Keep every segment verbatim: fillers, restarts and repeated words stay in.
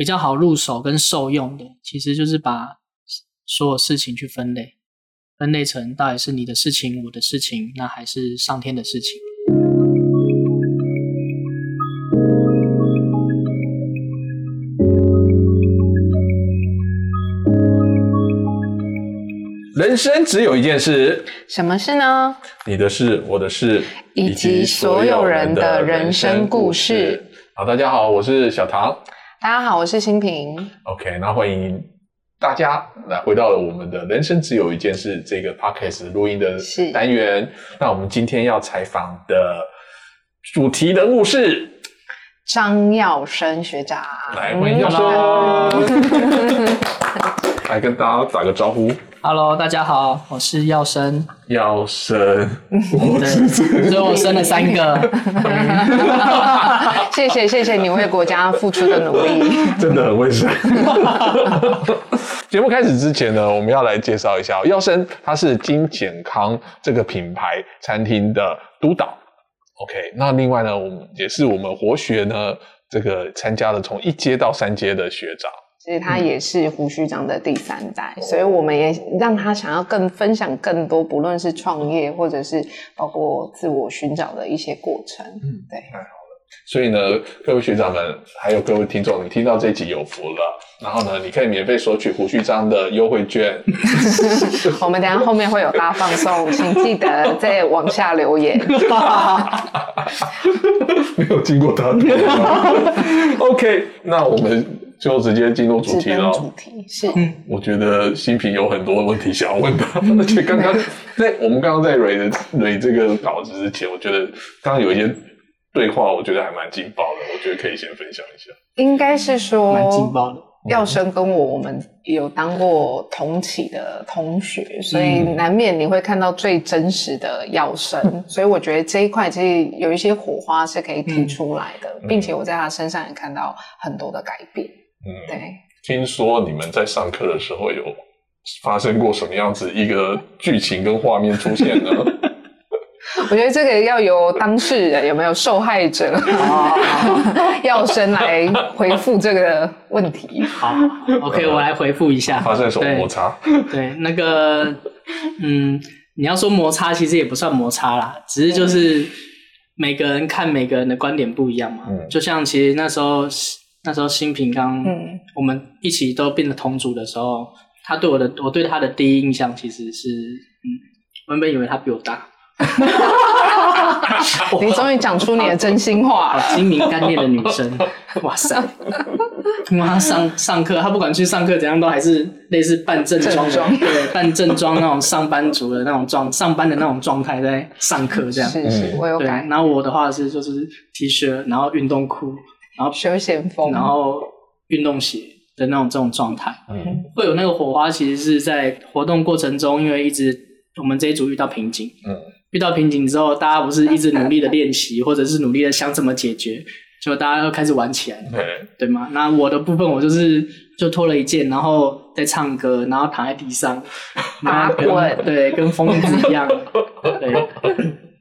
比较好入手跟受用的，其实就是把所有事情去分类，分类成到底是你的事情、我的事情，那还是上天的事情。人生只有一件事，什么事呢？你的事、我的事，以及所有人的人生故事。好，大家好，我是小唐。大家好，我是新平。OK， 那欢迎大家来回到了我们的人生只有一件事这个 podcast 录音的单元。那我们今天要采访的主题人物是张耀升学长。来，欢迎耀升。来跟大家打个招呼。Hello， 大家好，我是耀升。耀升，我是所以我生了三个。谢谢谢谢你为国家付出的努力，真的很会生。节目开始之前呢，我们要来介绍一下耀升，他是金简康这个品牌餐厅的督导。OK， 那另外呢，我们也是我们活学呢这个参加了从一阶到三阶的学长。其实他也是胡须长的第三代、嗯、所以我们也让他想要更分享更多，不论是创业或者是包括自我寻找的一些过程。嗯，对，太好了。所以呢，各位学长们还有各位听众，你听到这集有福了，然后呢你可以免费索取胡须章的优惠券。我们等一下后面会有大放送，请记得再往下留言。没有经过他的。OK， 那我们就直接进入主题了。主题是，我觉得新平有很多问题想要问他，而且刚刚在我们刚刚在蕊蕊这个稿子之前，我觉得刚刚有一些对话，我觉得还蛮劲爆的，我觉得可以先分享一下。应该是说蛮劲爆的。耀升跟我，我们有当过同期的同学，所以难免你会看到最真实的耀升、嗯、所以我觉得这一块其实有一些火花是可以提出来的、嗯、并且我在他身上也看到很多的改变。嗯，对。听说你们在上课的时候有发生过什么样子一个剧情跟画面出现呢？我觉得这个要由当事人有没有受害者耀升来回复这个问题。好 ，OK， 我来回复一下。发生什么摩擦？对，对那个，嗯，你要说摩擦，其实也不算摩擦啦，只是就是每个人看每个人的观点不一样嘛。嗯、就像其实那时候，那时候新平刚、嗯，我们一起都变得同组的时候，他对我的，我对他的第一印象其实是，嗯，我原本以为他比我大。你终于讲出你的真心话了，精明干练的女生，哇塞！妈上上课，她不管去上课怎样，都还是类似半正装的，正对，半正装那种上班族的那种状，上班的那种状态在上课这样。是是，我有感。然后我的话是就是 T 恤，然后运动裤，然后休闲风，然后运动鞋的那种这种状态。嗯，会有那个火花，其实是在活动过程中，因为一直我们这一组遇到瓶颈。嗯。遇到瓶颈之后，大家不是一直努力的练习，或者是努力的想怎么解决，就大家又开始玩起来了，嗯、对吗？那我的部分，我就是就脱了一件，然后在唱歌，然后躺在地上，然后跟、啊、对跟疯子一样。对，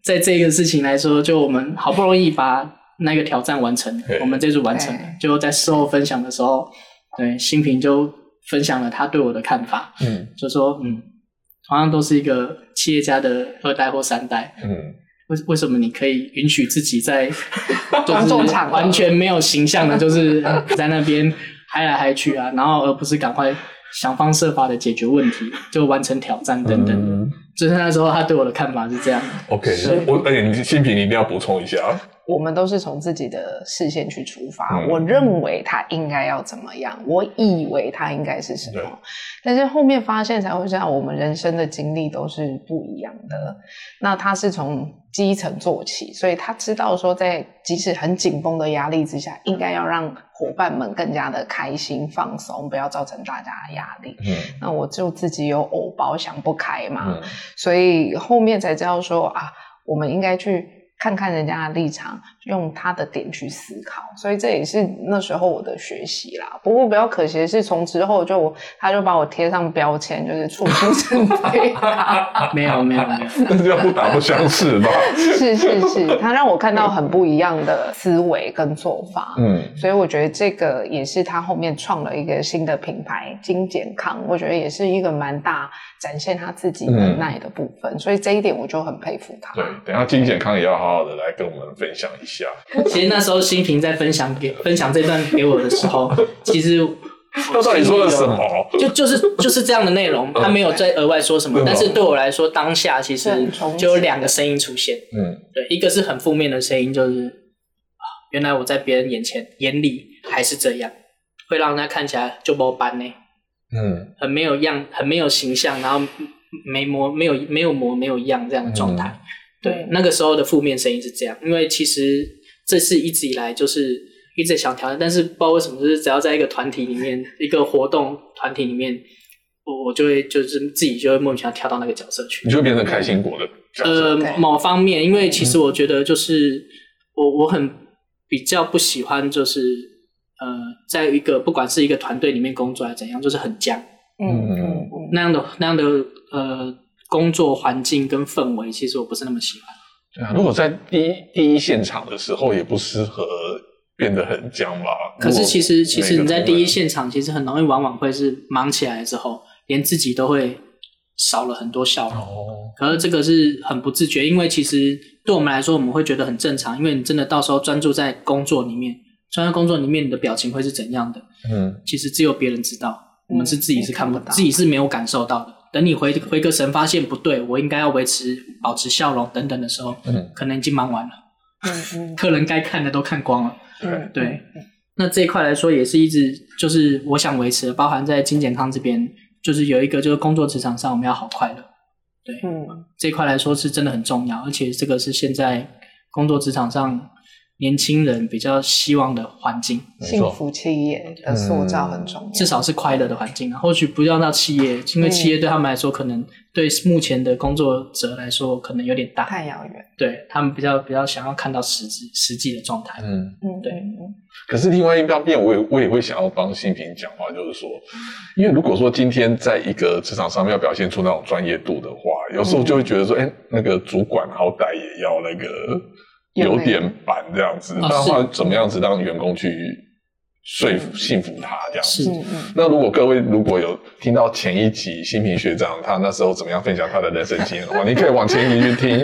在这个事情来说，就我们好不容易把那个挑战完成，我们这组完成了，就在事后分享的时候，对新平就分享了他对我的看法，嗯，就说嗯。好像都是一个企业家的二代或三代，嗯，为为什么你可以允许自己在就是完全没有形象的，就是在那边嗨来嗨去啊，然后而不是赶快想方设法的解决问题，就完成挑战等等。嗯、就是那时候他对我的看法是这样。OK， 我而且你新平你一定要补充一下。我们都是从自己的视线去出发、嗯、我认为他应该要怎么样，我以为他应该是什么，但是后面发现才会知道我们人生的经历都是不一样的。那他是从基层做起，所以他知道说在即使很紧绷的压力之下，应该要让伙伴们更加的开心放松，不要造成大家的压力、嗯、那我就自己有偶包想不开嘛、嗯、所以后面才知道说啊，我们应该去看看人家的立场，用他的点去思考，所以这也是那时候我的学习啦。不过比较可惜的是，从之后就我他就把我贴上标签，就是处心积虑。没有没有没有，那叫不打不相识吧？是是是，他让我看到很不一样的思维跟做法。嗯，所以我觉得这个也是他后面创了一个新的品牌精简康，我觉得也是一个蛮大展现他自己能耐的部分。嗯、所以这一点我就很佩服他。对，等一下精简康也要好好的来跟我们分享一下。其实那时候新平在分享给分享这段给我的时候，其实他到底说了什么？就就是就是这样的内容，他没有再额外说什么。但是对我来说，当下其实就有两个声音出现。嗯，对，一个是很负面的声音，就是、啊、原来我在别人眼前眼里还是这样，会让他看起来就没班呢、欸。嗯，很没有样，很没有形象，然后没模没有没有模没有样这样的状态。嗯，对，那个时候的负面声音是这样，因为其实这是一直以来就是一直想调整，但是不知道为什么，就是只要在一个团体里面，一个活动团体里面，我我就会就是自己就会莫名其妙跳到那个角色去，你就变成开心果的角色。呃，某方面，因为其实我觉得就是、嗯、我我很比较不喜欢就是呃，在一个不管是一个团队里面工作还是怎样，就是很僵，嗯嗯，那样的那样的呃。工作环境跟氛围，其实我不是那么喜欢。对啊，如果在第一第一现场的时候，也不适合变得很僵吧。可是其实其实你在第一现场，其实很容易往往会是忙起来之后，连自己都会少了很多笑容。哦。可是这个是很不自觉，因为其实对我们来说，我们会觉得很正常，因为你真的到时候专注在工作里面，专注在工作里面，你的表情会是怎样的？嗯，其实只有别人知道，我们是自己是看不到，嗯、自己是没有感受到的。等你回回个神，发现不对，我应该要维持保持笑容等等的时候，嗯、可能已经忙完了，嗯嗯、客人该看的都看光了，嗯、对、嗯。那这一块来说，也是一直就是我想维持的，包含在精简康这边，就是有一个就是工作职场上我们要好快乐，对，嗯、这一块来说是真的很重要，而且这个是现在工作职场上年轻人比较希望的环境，幸福企业的塑造很重要，嗯、至少是快乐的环境、啊、或许不要到企业，因为企业对他们来说可能对目前的工作者来说可能有点大太遥远，对他们比较比较想要看到实际实际的状态，嗯对嗯。可是另外一方面我也我也会想要帮新平讲话，就是说因为如果说今天在一个职场上面要表现出那种专业度的话，有时候就会觉得说哎、欸，那个主管好歹也要那个有点板这样子，那话怎么样子让员工去说服、信服他这样子？那如果各位如果有听到前一集新平学长他那时候怎么样分享他的人生经验的话，你可以往前一集去听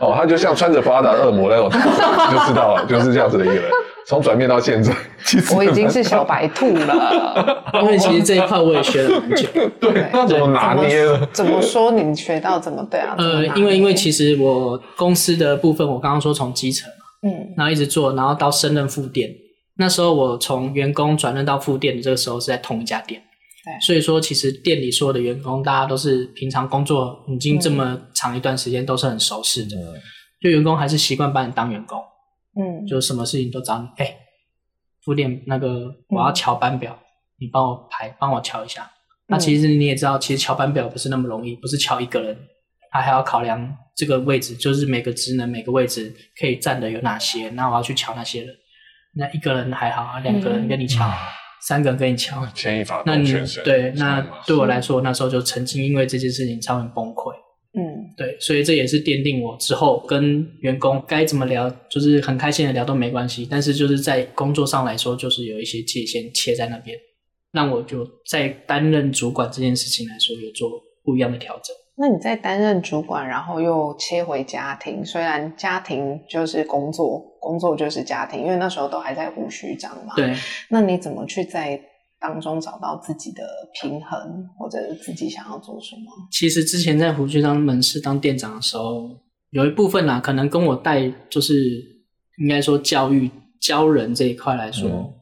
哦，他就像穿着发达恶魔那种，你就知道了，就是这样子的一个人。从转变到现在，其实我已经是小白兔了。因为其实这一块我也学了很久。对，那怎么拿捏呢？怎么说你学到怎么对啊？呃，因为因为其实我公司的部分，我刚刚说从基层嘛，嗯，然后一直做，然后到升任副店。那时候我从员工转任到副店的这个时候是在同一家店，对，所以说其实店里所有的员工，大家都是平常工作已经这么长一段时间都是很熟悉的，嗯、就员工还是习惯把你当员工。嗯，就什么事情都找你，哎、欸，副店那个我要瞧班表，嗯、你帮我排，帮我瞧一下。那其实你也知道，其实瞧班表不是那么容易，不是瞧一个人，他还要考量这个位置，就是每个职能、每个位置可以站的有哪些。那我要去瞧那些人，那一个人还好，两个人跟你瞧，嗯、三个人跟你瞧，牵一发动全身。对，那对我来说，那时候就曾经因为这件事情差点崩溃。嗯，对，所以这也是奠定我之后跟员工该怎么聊，就是很开心的聊都没关系，但是就是在工作上来说，就是有一些界限切在那边，让我就在担任主管这件事情来说有做不一样的调整。那你在担任主管，然后又切回家庭，虽然家庭就是工作，工作就是家庭，因为那时候都还在胡须章嘛。对。那你怎么去在当中找到自己的平衡，或者自己想要做什么？其实之前在胡须章门市当店长的时候，有一部分啦、啊，可能跟我带就是应该说教育教人这一块来说，嗯、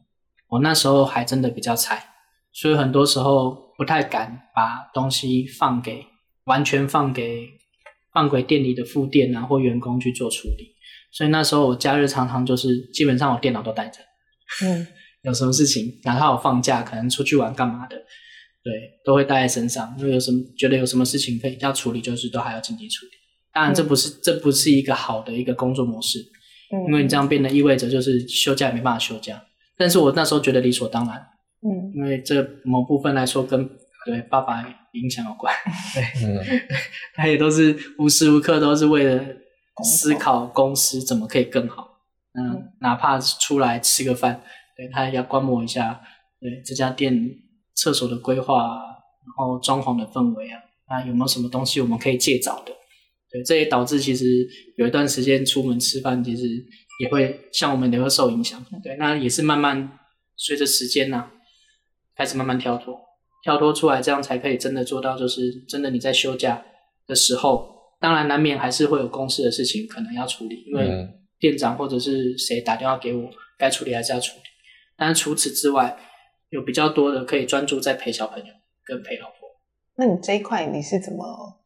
我那时候还真的比较菜，所以很多时候不太敢把东西放给完全放给放给店里的副店啊或员工去做处理，所以那时候我假日常常就是基本上我电脑都带着，嗯。有什么事情，哪怕我放假，可能出去玩干嘛的，对，都会带在身上。因为有什么觉得有什么事情可以要处理，就是都还要紧急处理。当然，这不是、嗯、这不是一个好的一个工作模式，嗯，因为你这样变得意味着就是休假也没办法休假，但是我那时候觉得理所当然，嗯，因为这某部分来说跟对爸爸影响有关，对，嗯，他也都是无时无刻都是为了思考公司怎么可以更好，嗯，嗯，哪怕出来吃个饭，对，他也要观摩一下，对这家店厕所的规划啊，然后装潢的氛围啊，那有没有什么东西我们可以借找的？对，这也导致其实有一段时间出门吃饭，其实也会像我们也会受影响。对，那也是慢慢随着时间啊，开始慢慢跳脱，跳脱出来，这样才可以真的做到，就是真的你在休假的时候，当然难免还是会有公司的事情可能要处理，因为店长或者是谁打电话给我，该处理还是要处理。但是除此之外，有比较多的可以专注在陪小朋友跟陪老婆。那你这一块你是怎么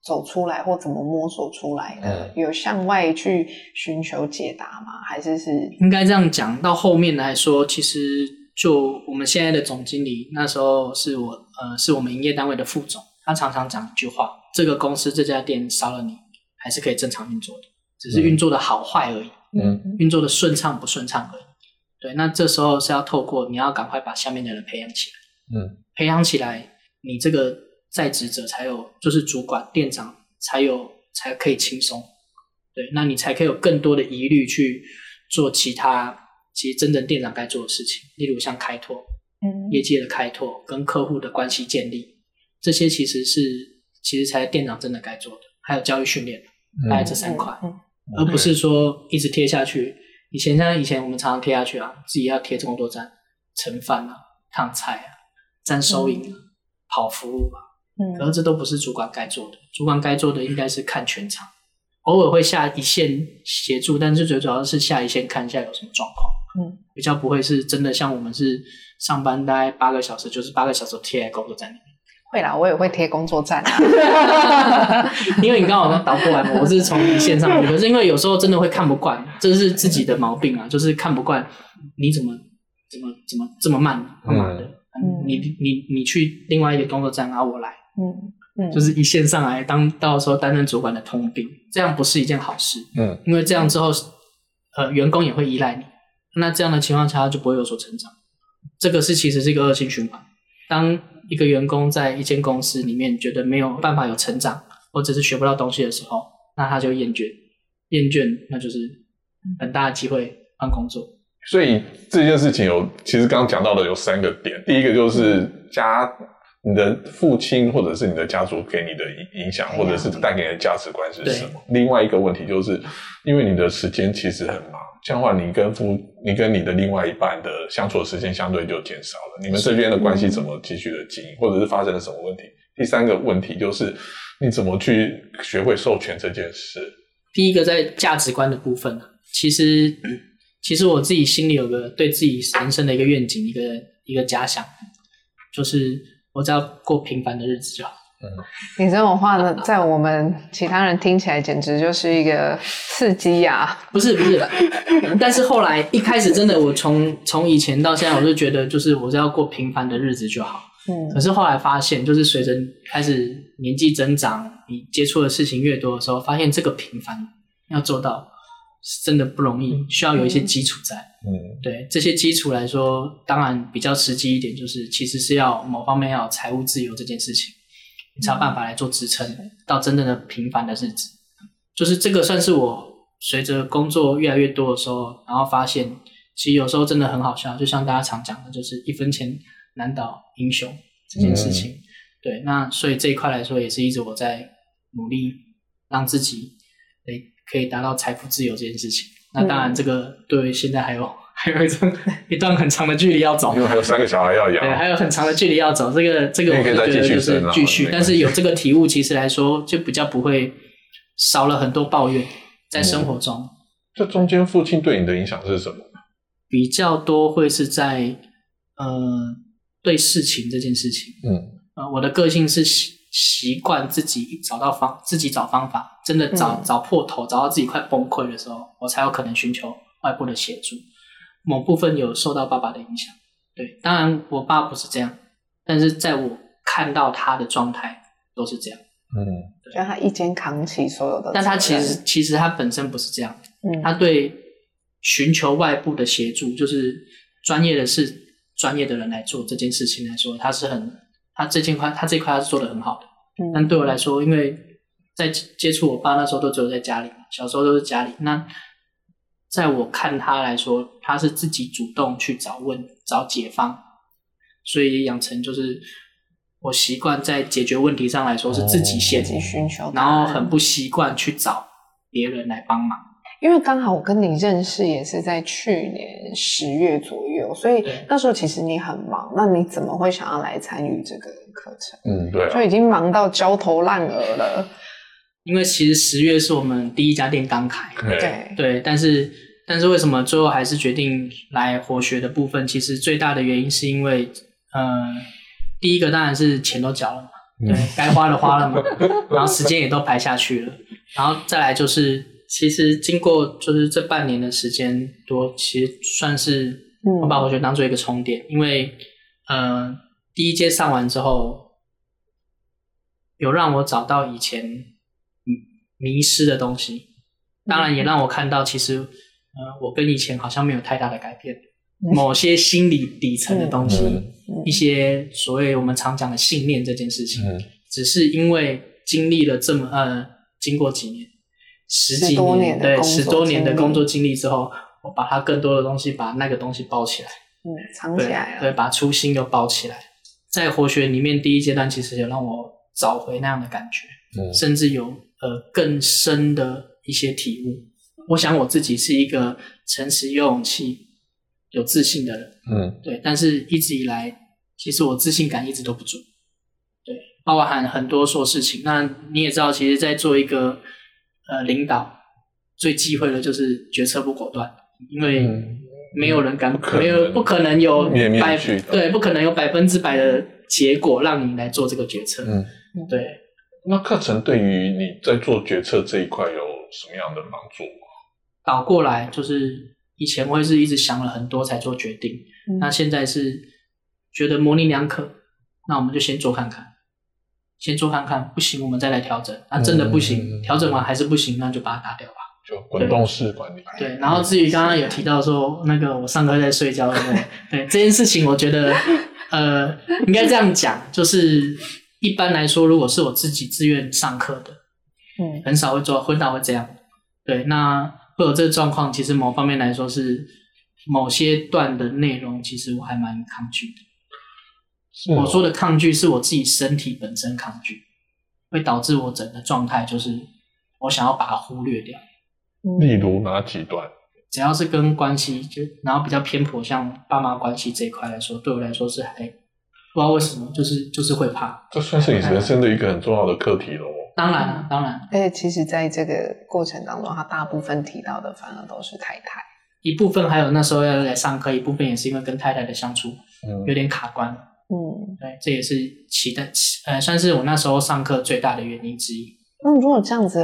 走出来或怎么摸索出来的、嗯、有向外去寻求解答吗？还是是应该这样讲，到后面来说其实就我们现在的总经理那时候是我呃是我们营业单位的副总，他常常讲一句话，这个公司这家店少了你还是可以正常运作的，只是运作的好坏而已，嗯，运作的顺畅不顺畅而已。对，那这时候是要透过你要赶快把下面的人培养起来，嗯，培养起来你这个在职者才有，就是主管店长才有才可以轻松，对，那你才可以有更多的疑虑去做其他其实真正店长该做的事情，例如像开拓、嗯、业界的开拓跟客户的关系建立，这些其实是其实才是店长真的该做的，还有教育训练，大概这三块、嗯嗯嗯、而不是说一直贴下去。以前像以前我们常常贴下去啊，自己要贴这么多站盛饭啊、烫菜啊、站收银啊、嗯、跑服务啊，可是这都不是主管该做的，主管该做的应该是看全场，偶尔会下一线协助，但是最主要是下一线看一下有什么状况，嗯，比较不会是真的像我们是上班大概八个小时，就是八个小时贴在工作站里面。会啦，我也会贴工作站、啊、因为你刚好倒过来嘛，我是从一线上去，可是因为有时候真的会看不惯，这是自己的毛病啊，就是看不惯你怎么怎么怎么这么慢嘛的、嗯，你你你去另外一个工作站啊，我来。嗯嗯，就是一线上来当到时候担任主管的通病，这样不是一件好事。嗯，因为这样之后，呃，员工也会依赖你，那这样的情况下他就不会有所成长。这个是其实是一个恶性循环。当一个员工在一间公司里面觉得没有办法有成长，或者是学不到东西的时候，那他就厌倦，厌倦那就是很大的机会换工作。所以这件事情有，其实刚刚讲到的有三个点，第一个就是家。你的父亲或者是你的家族给你的影响，或者是带给你的价值观是什么？另外一个问题就是，因为你的时间其实很忙，这样的话你跟父，你跟你的另外一半的相处的时间相对就减少了。你们这边的关系怎么继续的经营，或者是发生了什么问题？第三个问题就是，你怎么去学会授权这件事？第一个在价值观的部分，其实其实我自己心里有个对自己人生的一个愿景，一个一个假想，就是。我只要过平凡的日子就好。嗯，你这种话呢，在我们其他人听起来简直就是一个刺激呀、啊！不是不是，但是后来一开始真的，我从从以前到现在，我就觉得就是我只要过平凡的日子就好。嗯，可是后来发现，就是随着开始年纪增长，你接触的事情越多的时候，发现这个平凡要做到是真的不容易，需要有一些基础在。嗯，对这些基础来说，当然比较实际一点，就是其实是要某方面要有财务自由这件事情，你才有办法来做支撑到真正的平凡的日子。就是这个算是我随着工作越来越多的时候，然后发现其实有时候真的很好笑，就像大家常讲的，就是一分钱难倒英雄这件事情。嗯、对，那所以这一块来说，也是一直我在努力让自己可以达到财富自由这件事情。那当然，这个对现在还有还有一段一段很长的距离要走，因为还有三个小孩要养，对，还有很长的距离要走。这个这个我觉得就是继续，但是有这个体悟，其实来说就比较不会少了很多抱怨在生活中。嗯、这中间父亲对你的影响是什么？比较多会是在呃对事情这件事情，嗯，呃，我的个性是习惯自己找到方，自己找方法，真的找找破头，找到自己快崩溃的时候，我才有可能寻求外部的协助。某部分有受到爸爸的影响，对，当然我爸不是这样，但是在我看到他的状态都是这样，嗯，就他一肩扛起所有的责任，但他其实其实他本身不是这样，嗯，他对寻求外部的协助，就是专业的是专业的人来做这件事情来说，他是很他这块他这块他是做得很好的。嗯、但对我来说，因为在接触我爸那时候都只有在家里，小时候都是家里。那在我看他来说，他是自己主动去找问找解方，所以养成就是我习惯在解决问题上来说是自己先、嗯、自己寻求，然后很不习惯去找别人来帮忙。因为刚好我跟你认识也是在去年十月左右，所以那时候其实你很忙，那你怎么会想要来参与这个课程？嗯，对、啊，就已经忙到焦头烂额了。因为其实十月是我们第一家店刚开，对对，但是但是为什么最后还是决定来活学的部分？其实最大的原因是因为，呃，第一个当然是钱都缴了嘛，对，该花的花了嘛，然后时间也都排下去了，然后再来就是。其实经过就是这半年的时间多，其实算是我把活学当做一个充电，嗯、因为呃第一届上完之后，有让我找到以前迷失的东西，当然也让我看到其实呃我跟以前好像没有太大的改变，某些心理底层的东西，嗯嗯、一些所谓我们常讲的信念这件事情，嗯、只是因为经历了这么呃经过几年。十几年，年对，十多年的工作经历之后，我把它更多的东西，把那个东西包起来，嗯，藏起来了，对，对，把初心又包起来。在活学里面，第一阶段其实有让我找回那样的感觉，嗯、甚至有呃更深的一些体悟。我想我自己是一个诚实、有勇气、有自信的人，嗯，对，但是一直以来，其实我自信感一直都不足，对，包含很多说事情。那你也知道，其实在做一个。呃，领导最忌讳的就是决策不果断，因为没有人敢，嗯、不没有不可能有面面俱到，对，不可能有百分之百的结果让你来做这个决策。嗯，对。那课程对于你在做决策这一块有什么样的帮助吗？倒过来就是以前会是一直想了很多才做决定，嗯、那现在是觉得模棱两可，那我们就先做看看。先做看看，不行我们再来调整。那真的不行，嗯、调整完还是不行，那就把它打掉吧。就滚动式管理。对，对，然后至于刚刚有提到说，那个我上课在睡觉，对不对？对这件事情，我觉得，呃，应该这样讲，就是一般来说，如果是我自己自愿上课的，嗯，很少会做，很少会这样。对，那会有这个状况，其实某方面来说是某些段的内容，其实我还蛮抗拒的。哦、我说的抗拒是我自己身体本身抗拒，会导致我整个状态就是我想要把它忽略掉。例如哪几段？只要是跟关系，就然后比较偏颇，像爸妈关系这一块来说，对我来说是还不知道为什么，就是就是会怕。这算是你人生的一个很重要的课题了。当然啊，当然。而且其实在这个过程当中，他大部分提到的反而都是太太。一部分还有那时候要来上课，一部分也是因为跟太太的相处，嗯、有点卡关。嗯，对，这也是期待，呃，算是我那时候上课最大的原因之一。那如果这样子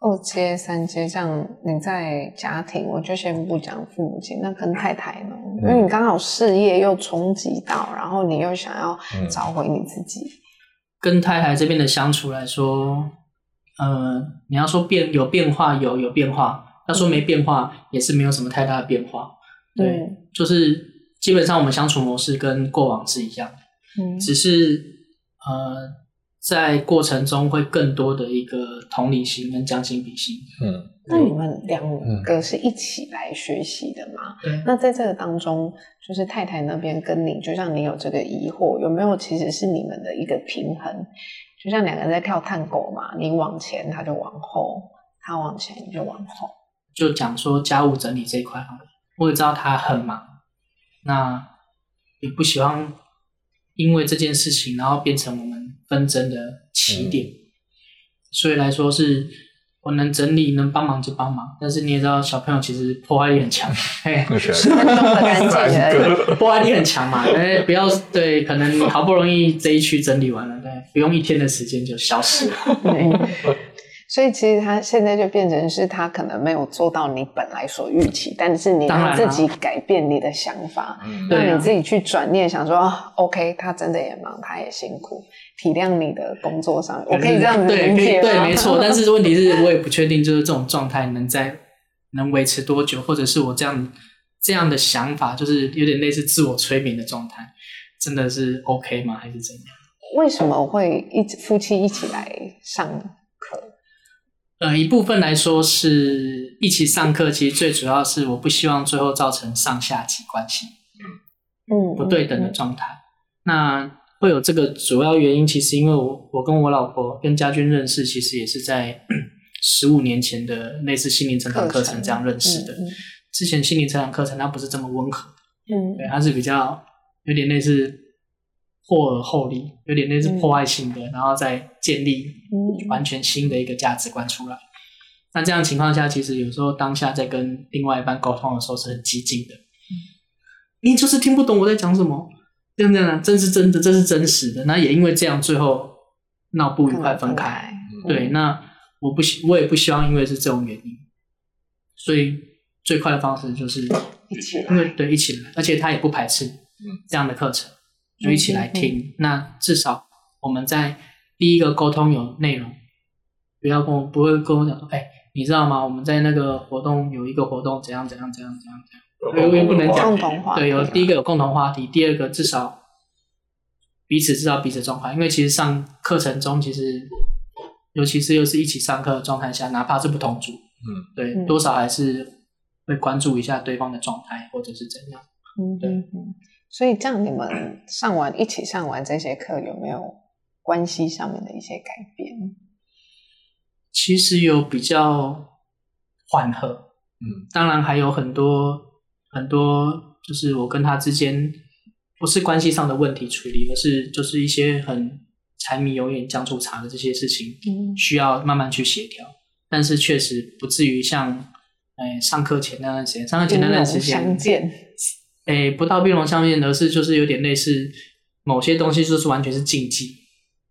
二阶、三阶这样，你在家庭，我就先不讲父母亲，那跟太太呢？嗯、因为你刚好事业又冲击到，然后你又想要找回你自己。嗯、跟太太这边的相处来说，呃，你要说变有变化，有有变化；要说没变化，也是没有什么太大的变化。对，嗯、就是。基本上我们相处模式跟过往是一样的，嗯、只是呃，在过程中会更多的一个同理心跟将心比心。嗯，那你们两个是一起来学习的吗？嗯、那在这个当中，就是太太那边跟你，就像你有这个疑惑，有没有其实是你们的一个平衡？就像两个人在跳探戈嘛，你往前他就往后，他往前你就往后。就讲说家务整理这一块，我也知道他很忙。那也不希望因为这件事情然后变成我们纷争的起点，嗯、所以来说是我能整理能帮忙就帮忙，但是你也知道小朋友其实破坏力很强，嘿，破坏力很强嘛，哎，不要，对，可能好不容易这一区整理完了，对，不用一天的时间就消失了。所以其实他现在就变成是他可能没有做到你本来所预期，但是你让自己改变你的想法，让、啊、你自己去转念想说，啊、OK 他真的也忙，他也辛苦，体谅你的工作上，我可以这样理解吗？ 对, 对, 对没错，但是问题是我也不确定就是这种状态能在能维持多久，或者是我这样这样的想法，就是有点类似自我催眠的状态，真的是 OK 吗？还是怎样？为什么会一直夫妻一起来上课？呃，一部分来说是一起上课，其实最主要是我不希望最后造成上下级关系，嗯，不对等的状态。那会有这个主要原因，其实因为我我跟我老婆跟家军认识，其实也是在十五年前的类似心灵成长课程这样认识的。嗯嗯、之前心灵成长课程它不是这么温和，嗯，对，它是比较有点类似破而后立，有点类似破坏性的、嗯，然后再建立完全新的一个价值观出来。那这样的情况下，其实有时候当下在跟另外一半沟通的时候是很激进的，你就是听不懂我在讲什么，这样这样，这是真的，这是真实的。那也因为这样，最后闹不愉快分开。嗯、对，那我不我也不希望因为是这种原因，所以最快的方式就是一起来，因为对一起来，而且他也不排斥这样的课程，就一起来听。嗯嗯嗯、那至少我们在第一个沟通有内容，不要跟我不会跟我讲说，哎、欸，你知道吗？我们在那个活动有一个活动，怎样怎样怎样怎样怎样。我也不能讲共同话题，对，有第一个有共同话题，第二个至少彼此知道彼此状况，因为其实上课程中，其实尤其是又是一起上课的状态下，哪怕是不同组，嗯，对，嗯、多少还是会关注一下对方的状态或者是怎样，嗯，对，嗯，所以这样你们上完一起上完这些课，有没有关系上面的一些改变？其实有比较缓和，嗯，当然还有很多。很多就是我跟他之间不是关系上的问题处理，而是就是一些很柴米油盐酱醋茶的这些事情需要慢慢去协调、嗯、但是确实不至于像、哎、上课前那段时间上课前那段时间、哎、不到兵戎相见，而是就是有点类似某些东西就是完全是禁忌，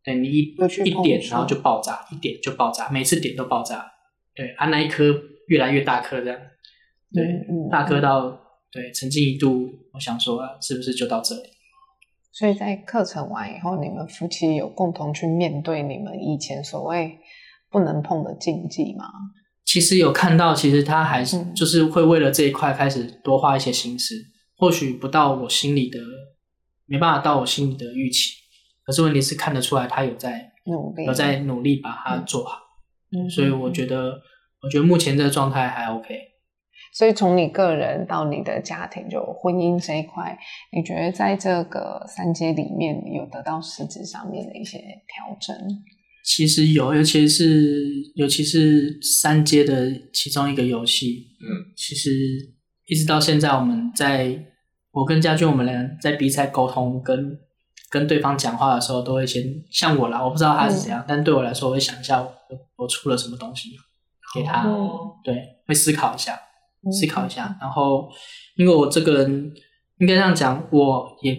对，你 一, 一点然后就爆炸，一点就爆炸，每次点都爆炸，对啊，那一颗越来越大颗这样，对、嗯、大颗到、嗯对，曾经一度我想说、啊、是不是就到这里。所以在课程完以后，你们夫妻有共同去面对你们以前所谓不能碰的禁忌吗？其实有看到，其实他还是、嗯、就是会为了这一块开始多花一些心思，或许不到我心里的，没办法到我心里的预期，可是问题是看得出来他有在努力，有在努力把它做好、嗯、所以我觉得我觉得目前这个状态还 OK。所以从你个人到你的家庭，就婚姻这一块，你觉得在这个三阶里面有得到实质上面的一些调整？其实有，尤其是尤其是三阶的其中一个游戏，嗯，其实一直到现在，我们在我跟家军我们俩在比赛沟通跟跟对方讲话的时候，都会先像我啦，我不知道他是怎样，嗯、但对我来说，我会想一下我我出了什么东西给他，嗯、对，会思考一下。思考一下，然后因为我这个人应该这样讲，我也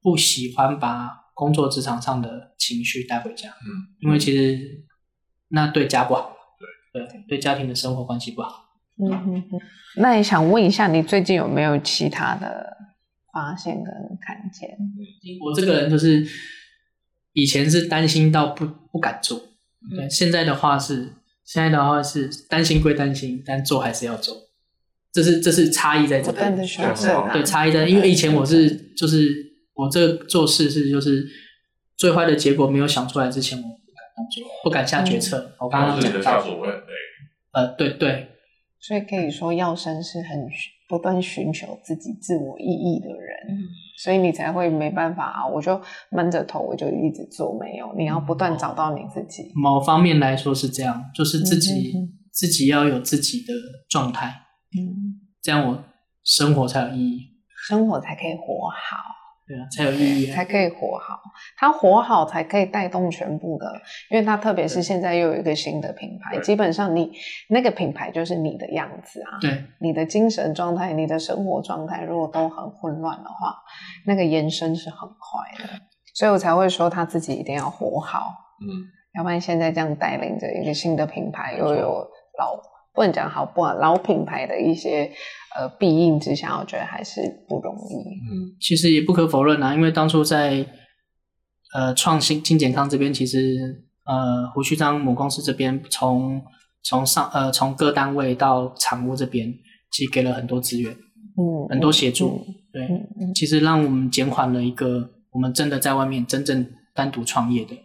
不喜欢把工作职场上的情绪带回家，嗯，因为其实那对家不好，对对，对家庭的生活关系不好。嗯嗯嗯。那也想问一下，你最近有没有其他的发现跟看见？我这个人就是以前是担心到不不敢做，对、嗯，现在的话是现在的话是担心归担心，但做还是要做。这是这是差异在这边，对，差异在，因为以前我是就是我这个做事是就是最坏的结果没有想出来之前，我不敢做，不敢下决策。嗯、我刚刚讲到，呃，对对，所以可以说耀升是很不断寻求自己自我意义的人，嗯、所以你才会没办法啊，我就闷着头我就一直做没有，你要不断找到你自己。某方面来说是这样，就是自己、嗯、自己要有自己的状态。嗯，这样我生活才有意义，生活才可以活好，对啊，才有意义、啊，才可以活好。它活好才可以带动全部的，因为它特别是现在又有一个新的品牌，基本上你那个品牌就是你的样子啊，对，你的精神状态、你的生活状态，如果都很混乱的话，那个延伸是很快的，所以我才会说他自己一定要活好，嗯，要不然现在这样带领着一个新的品牌，又有老。不能讲好不好，老品牌的一些呃庇荫之下，我觉得还是不容易。嗯，其实也不可否认啊，因为当初在呃创新金健康这边，其实呃胡旭章母公司这边从从上呃从各单位到厂务这边其实给了很多资源，嗯，很多协助，嗯，对，嗯，其实让我们减缓了一个我们真的在外面真正单独创业的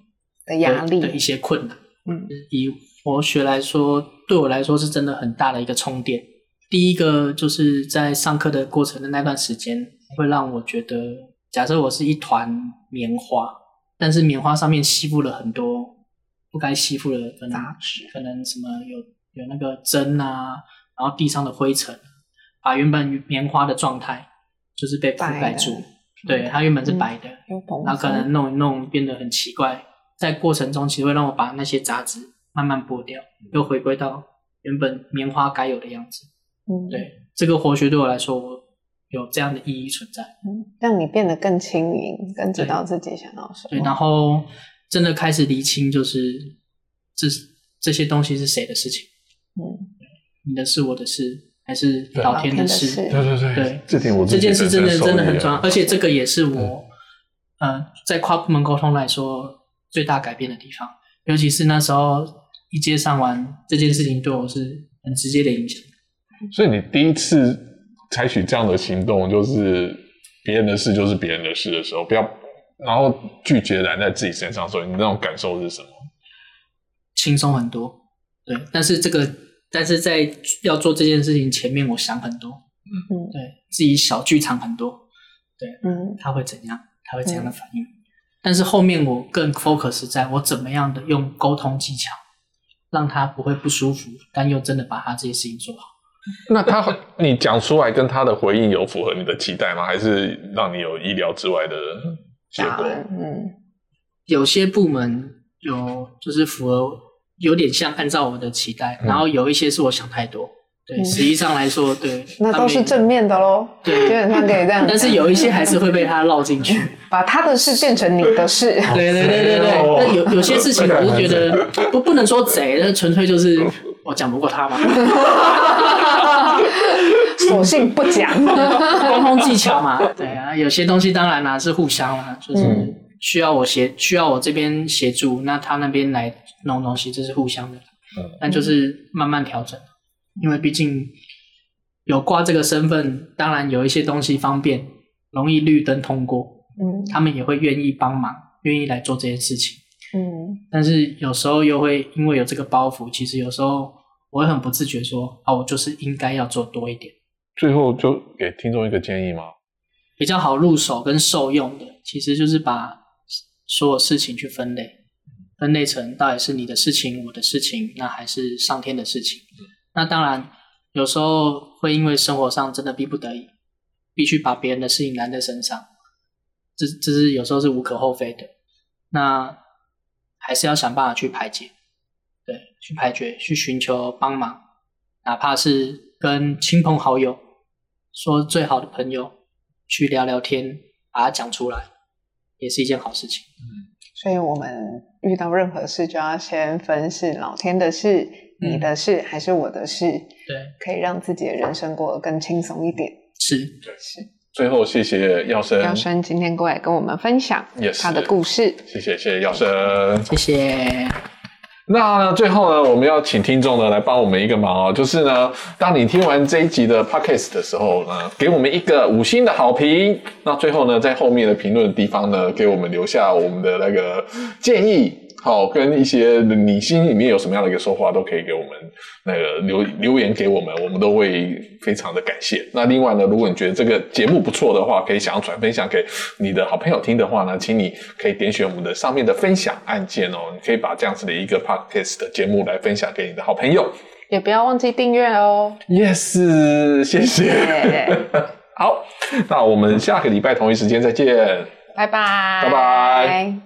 的压力的一些困难。嗯，以佛学来说，对我来说是真的很大的一个充电。第一个就是在上课的过程的那段时间，会让我觉得，假设我是一团棉花，但是棉花上面吸附了很多不该吸附的可能杂质，可能什么有有那个针啊，然后地上的灰尘，把原本棉花的状态就是被覆盖住。对，它原本是白的，嗯，然后可能弄一弄变得很奇怪，在过程中其实会让我把那些杂质慢慢剥掉，又回归到原本棉花该有的样子。嗯，对，这个活学对我来说我有这样的意义存在，嗯，让你变得更轻盈，更知道自己想要什么。 对, 对然后真的开始厘清，就是这这些东西是谁的事情，嗯，你的事我的事还是老天的事。对对 对, 对这点我自己，这件事真的真的很重要，而且这个也是我，嗯，呃在跨部门沟通来说最大改变的地方，尤其是那时候一接上完这件事情，对我是很直接的影响。所以你第一次采取这样的行动，就是别人的事就是别人的事的时候，不要然后拒绝揽在自己身上的时候，你那种感受是什么？轻松很多，对。但是这个，但是在要做这件事情前面，我想很多，嗯，对自己小剧场很多，对，嗯，他会怎样？他会怎样的反应？嗯，但是后面我更 focus 在我怎么样的用沟通技巧，让他不会不舒服，但又真的把他这些事情做好。那他你讲出来跟他的回应有符合你的期待吗？还是让你有意料之外的结果？嗯，有些部门有就是符合，有点像按照我的期待，嗯，然后有一些是我想太多。对，嗯，实际上来说，对，那都是正面的咯。对，基本上可以这样。但是有一些还是会被他绕进去，把他的事变成你的事。对对对对对。哦，那有有些事情我就觉得不不能说贼，那纯粹就是我讲不过他嘛。索性不讲，沟通技巧嘛，对啊，有些东西当然啦，啊，是互相啦，啊，就是需要我协，需要我这边协助，那他那边来弄东西，这是互相的，嗯，但就是慢慢调整，因为毕竟有挂这个身份，当然有一些东西方便，容易绿灯通过，嗯，他们也会愿意帮忙，愿意来做这件事情，嗯，但是有时候又会因为有这个包袱，其实有时候我会很不自觉说啊，我就是应该要做多一点。最后就给听众一个建议吗？比较好入手跟受用的，其实就是把所有事情去分类，分类成到底是你的事情、我的事情，那还是上天的事情。那当然，有时候会因为生活上真的逼不得已，必须把别人的事情揽在身上，这这是有时候是无可厚非的。那还是要想办法去排解。对，去排解，去寻求帮忙，哪怕是跟亲朋好友，说最好的朋友去聊聊天，把它讲出来，也是一件好事情。嗯，所以我们遇到任何事就要先分是老天的事，嗯，你的事还是我的事，对，可以让自己的人生过得更轻松一点。是，对，是。最后谢谢耀昇，耀昇今天过来跟我们分享他的故事，yes， 谢谢谢谢耀昇，谢谢。那最后呢，我们要请听众呢来帮我们一个忙哦，就是呢，当你听完这一集的 podcast 的时候呢，给我们一个五星的好评。那最后呢，在后面的评论的地方呢，给我们留下我们的那个建议，好，跟一些你心里面有什么样的一个说法，都可以给我们那个留留言给我们，我们都会非常的感谢。那另外呢，如果你觉得这个节目不错的话，可以想要转分享给你的好朋友听的话呢，请你可以点选我们的上面的分享按键哦，你可以把这样子的一个 podcast 的节目来分享给你的好朋友，也不要忘记订阅哦。Yes， 谢谢。好，那我们下个礼拜同一时间再见。拜拜，拜拜。